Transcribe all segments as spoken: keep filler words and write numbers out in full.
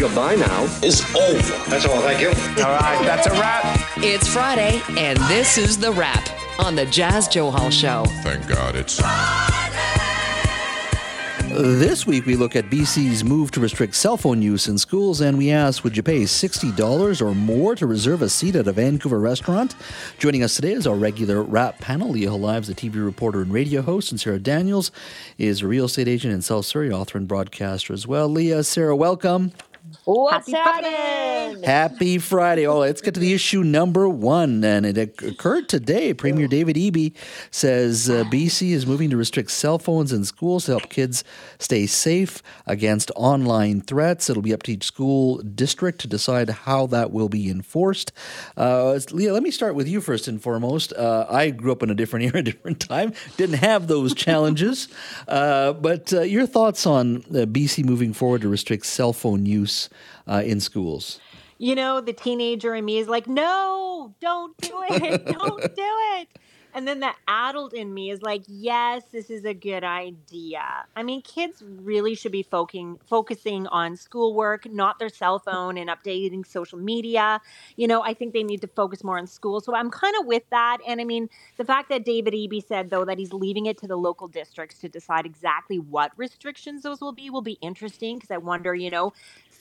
Goodbye now is over. That's all, thank you. All right, that's a wrap. It's Friday, and this is The Wrap on The Jazz Johal Show. Thank God it's Friday. This week, we look at B C's move to restrict cell phone use in schools, and we ask, would you pay sixty dollars or more to reserve a seat at a Vancouver restaurant? Joining us today is our regular Wrap panel. Leah Holiove, the T V reporter and radio host, and Sarah Daniels is a real estate agent in South Surrey, author and broadcaster as well. Leah, Sarah, welcome. What's happening? Happy Friday. Well, let's get to the issue number one. And it occurred today. Premier David Eby says uh, B C is moving to restrict cell phones in schools to help kids stay safe against online threats. It'll be up to each school district to decide how that will be enforced. Uh, Leah, let me start with you first and foremost. Uh, I grew up in a different era, different time. Didn't have those challenges. Uh, but uh, your thoughts on uh, B C moving forward to restrict cell phone use Uh, in schools? You know, the teenager in me is like, no, don't do it. Don't do it. And then the adult in me is like, yes, this is a good idea. I mean, kids really should be focusing, focusing on schoolwork, not their cell phone and updating social media. You know, I think they need to focus more on school. So I'm kind of with that. And I mean, the fact that David Eby said, though, that he's leaving it to the local districts to decide exactly what restrictions those will be will be interesting, because I wonder, you know,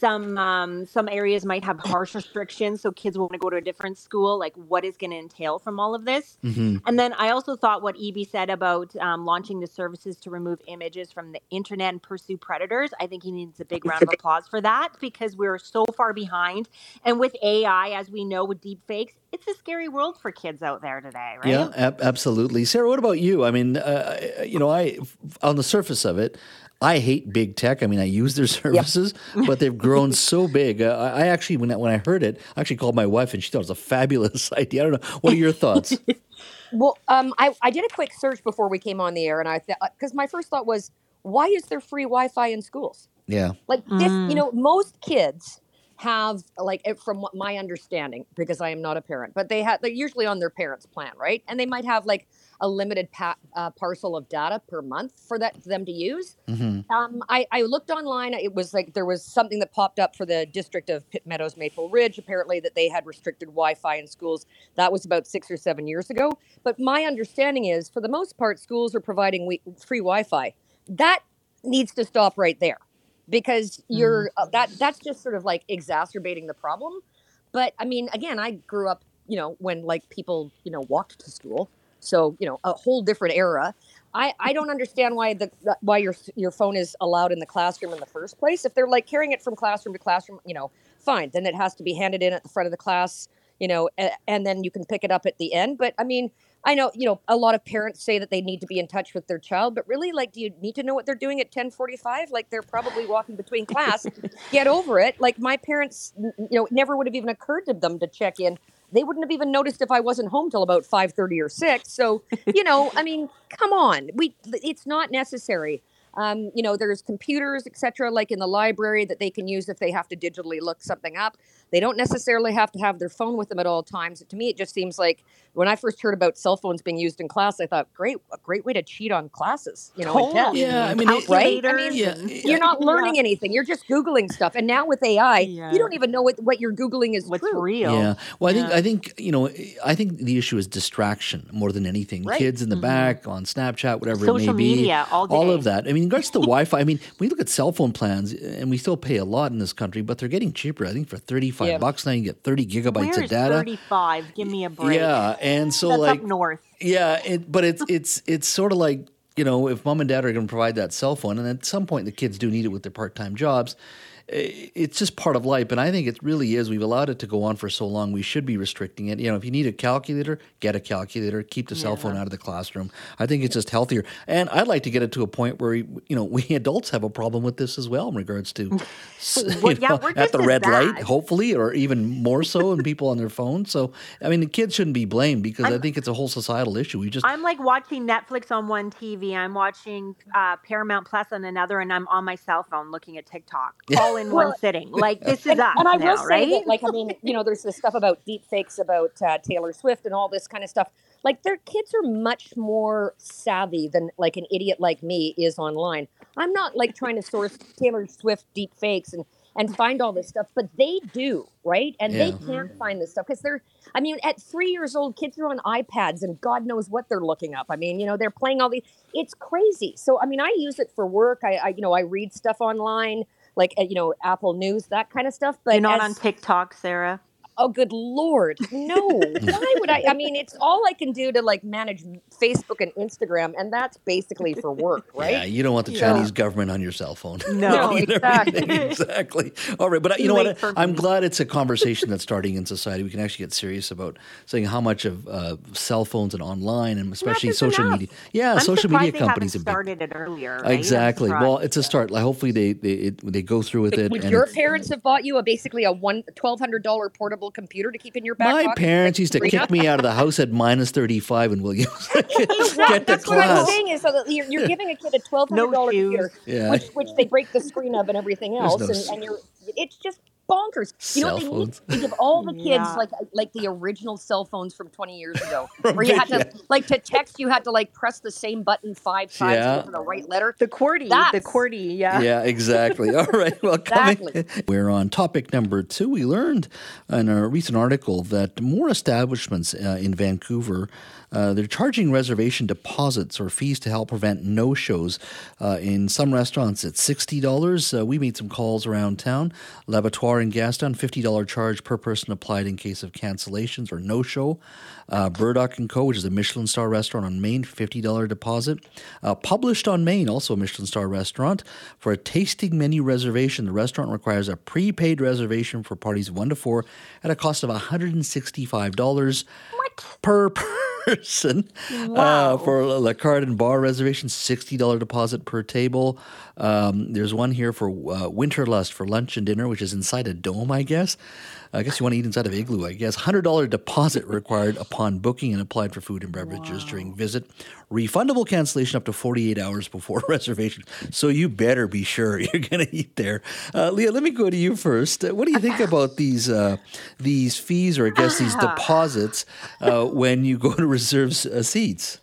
Some um, some areas might have harsh restrictions, so kids will want to go to a different school. Like, what is going to entail from all of this? Mm-hmm. And then I also thought what Eby said about um, launching the services to remove images from the internet and pursue predators. I think he needs a big round of applause for that, because we're so far behind. And with A I, as we know, with deep fakes, it's a scary world for kids out there today, right? Yeah, ab- absolutely. Sarah, what about you? I mean, uh, you know, I on the surface of it, I hate big tech. I mean, I use their services, yep. But they've grown so big. Uh, I actually, when I, when I heard it, I actually called my wife, and she thought it was a fabulous idea. I don't know. What are your thoughts? Well, um, I, I did a quick search before we came on the air, and I thought, because my first thought was, why is there free Wi-Fi in schools? Yeah. Like this, mm. you know, most kids have, like, from what my understanding, because I am not a parent, but they have, they're usually on their parents' plan, right? And they might have, like, a limited pa- uh, parcel of data per month for that for them to use. Mm-hmm. Um, I, I looked online. It was like there was something that popped up for the district of Pitt Meadows, Maple Ridge, apparently, that they had restricted Wi-Fi in schools. That was about six or seven years ago. But my understanding is, for the most part, schools are providing we- free Wi-Fi. That needs to stop right there, because you're mm-hmm. uh, that that's just sort of like exacerbating the problem. But I mean, again, I grew up, you know, when like people, you know, walked to school. So, you know, a whole different era. I, I don't understand why the why your your phone is allowed in the classroom in the first place. If they're like carrying it from classroom to classroom, you know, fine. Then it has to be handed in at the front of the class, you know, and, and then you can pick it up at the end. But I mean, I know, you know, a lot of parents say that they need to be in touch with their child, but really, like, do you need to know what they're doing at ten forty-five? Like, they're probably walking between class. Get over it. Like, my parents, you know, it never would have even occurred to them to check in. They wouldn't have even noticed if I wasn't home till about five thirty or six. So, you know, I mean, come on. We, it's not necessary. Um, you know, there's computers, et cetera, like in the library that they can use if they have to digitally look something up. They don't necessarily have to have their phone with them at all times. To me, it just seems like when I first heard about cell phones being used in class, I thought, great, a great way to cheat on classes. You know, oh, yeah. yeah, I mean, it, right? I mean, yeah. You're not learning yeah. anything. You're just Googling stuff. And now with A I, yeah. you don't even know what, what you're Googling is. What's true. Real. Yeah. Well, I yeah. think, I think, you know, I think the issue is distraction more than anything. Right. Kids in the mm-hmm. back, on Snapchat, whatever Social it may be. Social media, all day. All of that. I mean, in regards to the Wi-Fi, I mean, we look at cell phone plans, and we still pay a lot in this country, but they're getting cheaper. I think for thirty-five yeah. bucks now, you get thirty gigabytes Where of data. thirty-five? Give me a break. Yeah, and so That's like up north. Yeah, it, but it's it's it's sort of like, you know, if mom and dad are going to provide that cell phone, and at some point the kids do need it with their part-time jobs. it's just part of life. And I think it really is. We've allowed it to go on for so long. We should be restricting it. You know, if you need a calculator, get a calculator. Keep the yeah. cell phone out of the classroom. I think it's just healthier. And I'd like to get it to a point where, you know, we adults have a problem with this as well in regards to well, yeah, know, at the red light, hopefully, or even more so, and people on their phones. So, I mean, the kids shouldn't be blamed because I'm, I think it's a whole societal issue. We just I'm like watching Netflix on one T V. I'm watching uh, Paramount Plus on another, and I'm on my cell phone looking at TikTok. Yeah. in well, one sitting. Like, this is and, us And I now, will say right? that, like, I mean, you know, there's this stuff about deep fakes, about uh, Taylor Swift and all this kind of stuff. Like, their kids are much more savvy than, like, an idiot like me is online. I'm not, like, trying to source Taylor Swift deep fakes and, and find all this stuff, but they do, right? And yeah. they can't find this stuff because they're, I mean, at three years old, kids are on iPads and God knows what they're looking up. I mean, you know, they're playing all these, it's crazy. So, I mean, I use it for work. I, I you know, I read stuff online. Like, you know, Apple News, that kind of stuff. But you're not as, on TikTok, Sarah. Oh, good Lord. No. Why would I? I mean, it's all I can do to, like, manage Facebook and Instagram, and that's basically for work, right? Yeah, you don't want the Chinese yeah. government on your cell phone. No, no exactly. exactly. All right, but you know what? I'm glad it's a conversation that's starting in society. We can actually get serious about saying how much of uh, cell phones and online, and especially social enough. media. Yeah, I'm social media companies have started it earlier. Right? Exactly. Well, it's a start. Like, hopefully, they they it, they go through with it. Would and your parents have bought you a basically a one twelve hundred dollar portable computer to keep in your back? My parents used to kick me out of the house at minus thirty-five in Williams. Get the That's class. What I'm saying is so that you're, you're giving a kid a twelve hundred dollars no computer, yeah. which, which they break the screen of and everything else, no and, and you're it's just bonkers. You know what they need? They give all the kids yeah. like like the original cell phones from twenty years ago, right, where you had to yeah. like to text, you had to like press the same button five times yeah. for the right letter. The QWERTY, That's, the QWERTY, yeah, yeah, exactly. All right, well, coming, exactly. We're on topic number two. We learned in a recent article that more establishments uh, in Vancouver. Uh, they're charging reservation deposits or fees to help prevent no-shows. Uh, in some restaurants, it's sixty dollars. Uh, we made some calls around town. L'Abattoir in Gaston, fifty dollars charge per person applied in case of cancellations or no-show. Uh, Burdock and Co., which is a Michelin star restaurant on Main, fifty dollars deposit. Uh, Published on Main, also a Michelin star restaurant. For a tasting menu reservation, the restaurant requires a prepaid reservation for parties one to four at a cost of one hundred sixty-five dollars what? per person. Person, wow. uh, for LeCard and bar reservations, sixty dollars deposit per table. Um, there's one here for uh, Winterlust for lunch and dinner, which is inside a dome, I guess. I guess you want to eat inside of igloo, I guess. one hundred dollars deposit required upon booking and applied for food and beverages wow. during visit. Refundable cancellation up to forty-eight hours before reservation. So you better be sure you're going to eat there. Uh, Leah, let me go to you first. What do you think about these uh, these fees or I guess these deposits uh, when you go to reserve uh, seats?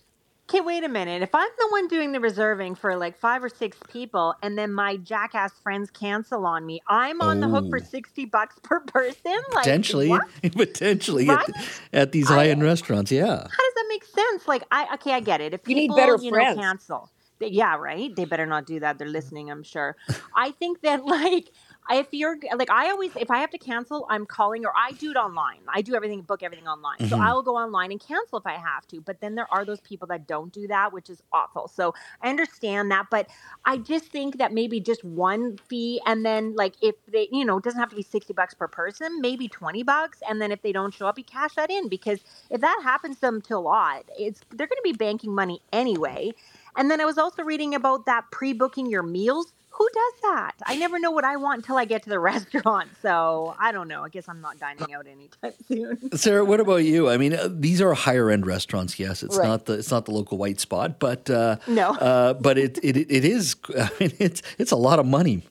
Okay, wait a minute. If I'm the one doing the reserving for like five or six people and then my jackass friends cancel on me, I'm on oh. the hook for sixty bucks per person? Like, potentially. What? Potentially right? at, at these I, high-end restaurants, yeah. How does that make sense? Like, I okay, I get it. If people, you need better you friends. Know, cancel. They, yeah, right? They better not do that. They're listening, I'm sure. I think that like... If you're like, I always, if I have to cancel, I'm calling or I do it online. I do everything, book everything online. Mm-hmm. So I will go online and cancel if I have to. But then there are those people that don't do that, which is awful. So I understand that. But I just think that maybe just one fee and then like if they, you know, it doesn't have to be sixty bucks per person, maybe twenty bucks. And then if they don't show up, you cash that in because if that happens to them to a lot, it's, they're going to be banking money anyway. And then I was also reading about that pre-booking your meals. Who does that? I never know what I want until I get to the restaurant. So I don't know. I guess I'm not dining out anytime soon. Sarah, what about you? I mean, uh, these are higher end restaurants. Yes, it's right. not the it's not the local white spot, but uh, no, uh, but it it it is. I mean, it's it's a lot of money.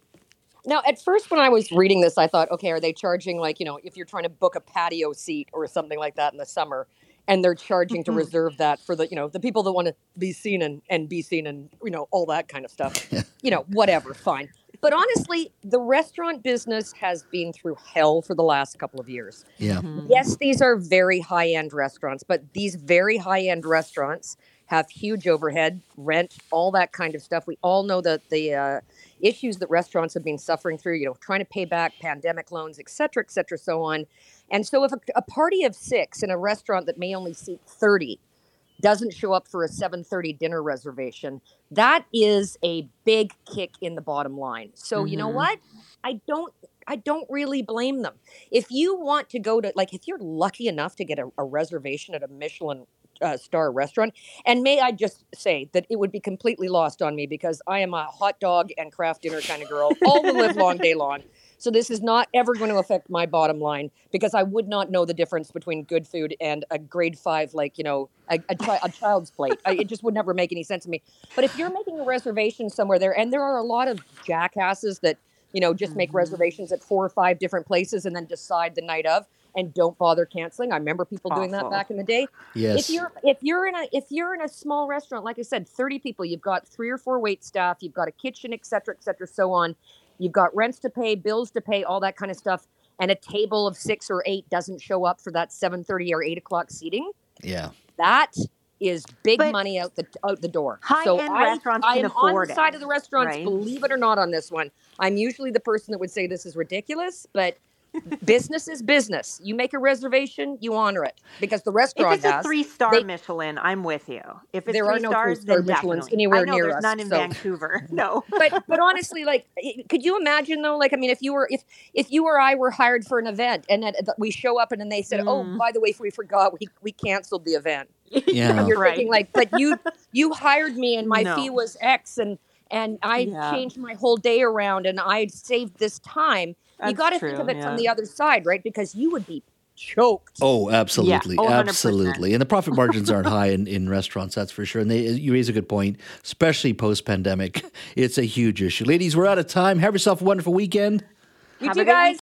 Now, at first, when I was reading this, I thought, okay, are they charging like you know if you're trying to book a patio seat or something like that in the summer? And they're charging to reserve that for the, you know, the people that want to be seen and, and be seen and, you know, all that kind of stuff. You know, whatever, fine. But honestly, the restaurant business has been through hell for the last couple of years. Yeah. Mm-hmm. Yes, these are very high-end restaurants, but these very high-end restaurants have huge overhead, rent, all that kind of stuff. We all know that the uh, issues that restaurants have been suffering through, you know, trying to pay back pandemic loans, et cetera, et cetera, so on. And so if a, a party of six in a restaurant that may only seat thirty doesn't show up for a seven thirty dinner reservation, that is a big kick in the bottom line. So mm-hmm. you know what? I don't I don't really blame them. If you want to go to, like, if you're lucky enough to get a, a reservation at a Michelin uh, star restaurant, and may I just say that it would be completely lost on me because I am a hot dog and craft dinner kind of girl all the live long day long. So this is not ever going to affect my bottom line because I would not know the difference between good food and a grade five, like, you know, a, a, chi- a child's plate. I, it just would never make any sense to me. But if you're making a reservation somewhere there, and there are a lot of jackasses that, you know, just make mm-hmm. reservations at four or five different places and then decide the night of and don't bother canceling. I remember people Awful. doing that back in the day. Yes. If you're if you're in a if you're in a small restaurant, like I said, thirty people, you've got three or four wait staff, you've got a kitchen, et cetera, et cetera, so on. You've got rents to pay, bills to pay, all that kind of stuff. And a table of six or eight doesn't show up for that seven thirty or eight o'clock seating. Yeah. That is big but money out the out the door. So I, restaurants I, I am on the side it, of the restaurants, right? Believe it or not, on this one. I'm usually the person that would say this is ridiculous, but business is business. You make a reservation, you honor it because the restaurant has. If it's has, a three-star they, Michelin, I'm with you. If it's there three are no stars, three-star Michelins definitely. Anywhere I know near there's us, none in so. Vancouver. No, but but honestly, like, could you imagine though? Like, I mean, if you were if if you or I were hired for an event and that, that we show up and then they said, mm. oh, by the way, we forgot, we we canceled the event. Yeah, you're right. Thinking like, but you you hired me and my no. fee was X and and I yeah. changed my whole day around and I saved this time. That's you got to think of it yeah. from the other side, right? Because you would be choked. Oh, absolutely. Yeah, absolutely. And the profit margins aren't high in, in restaurants, that's for sure. And they, you raise a good point, especially post-pandemic. It's a huge issue. Ladies, we're out of time. Have yourself a wonderful weekend. You too, guys.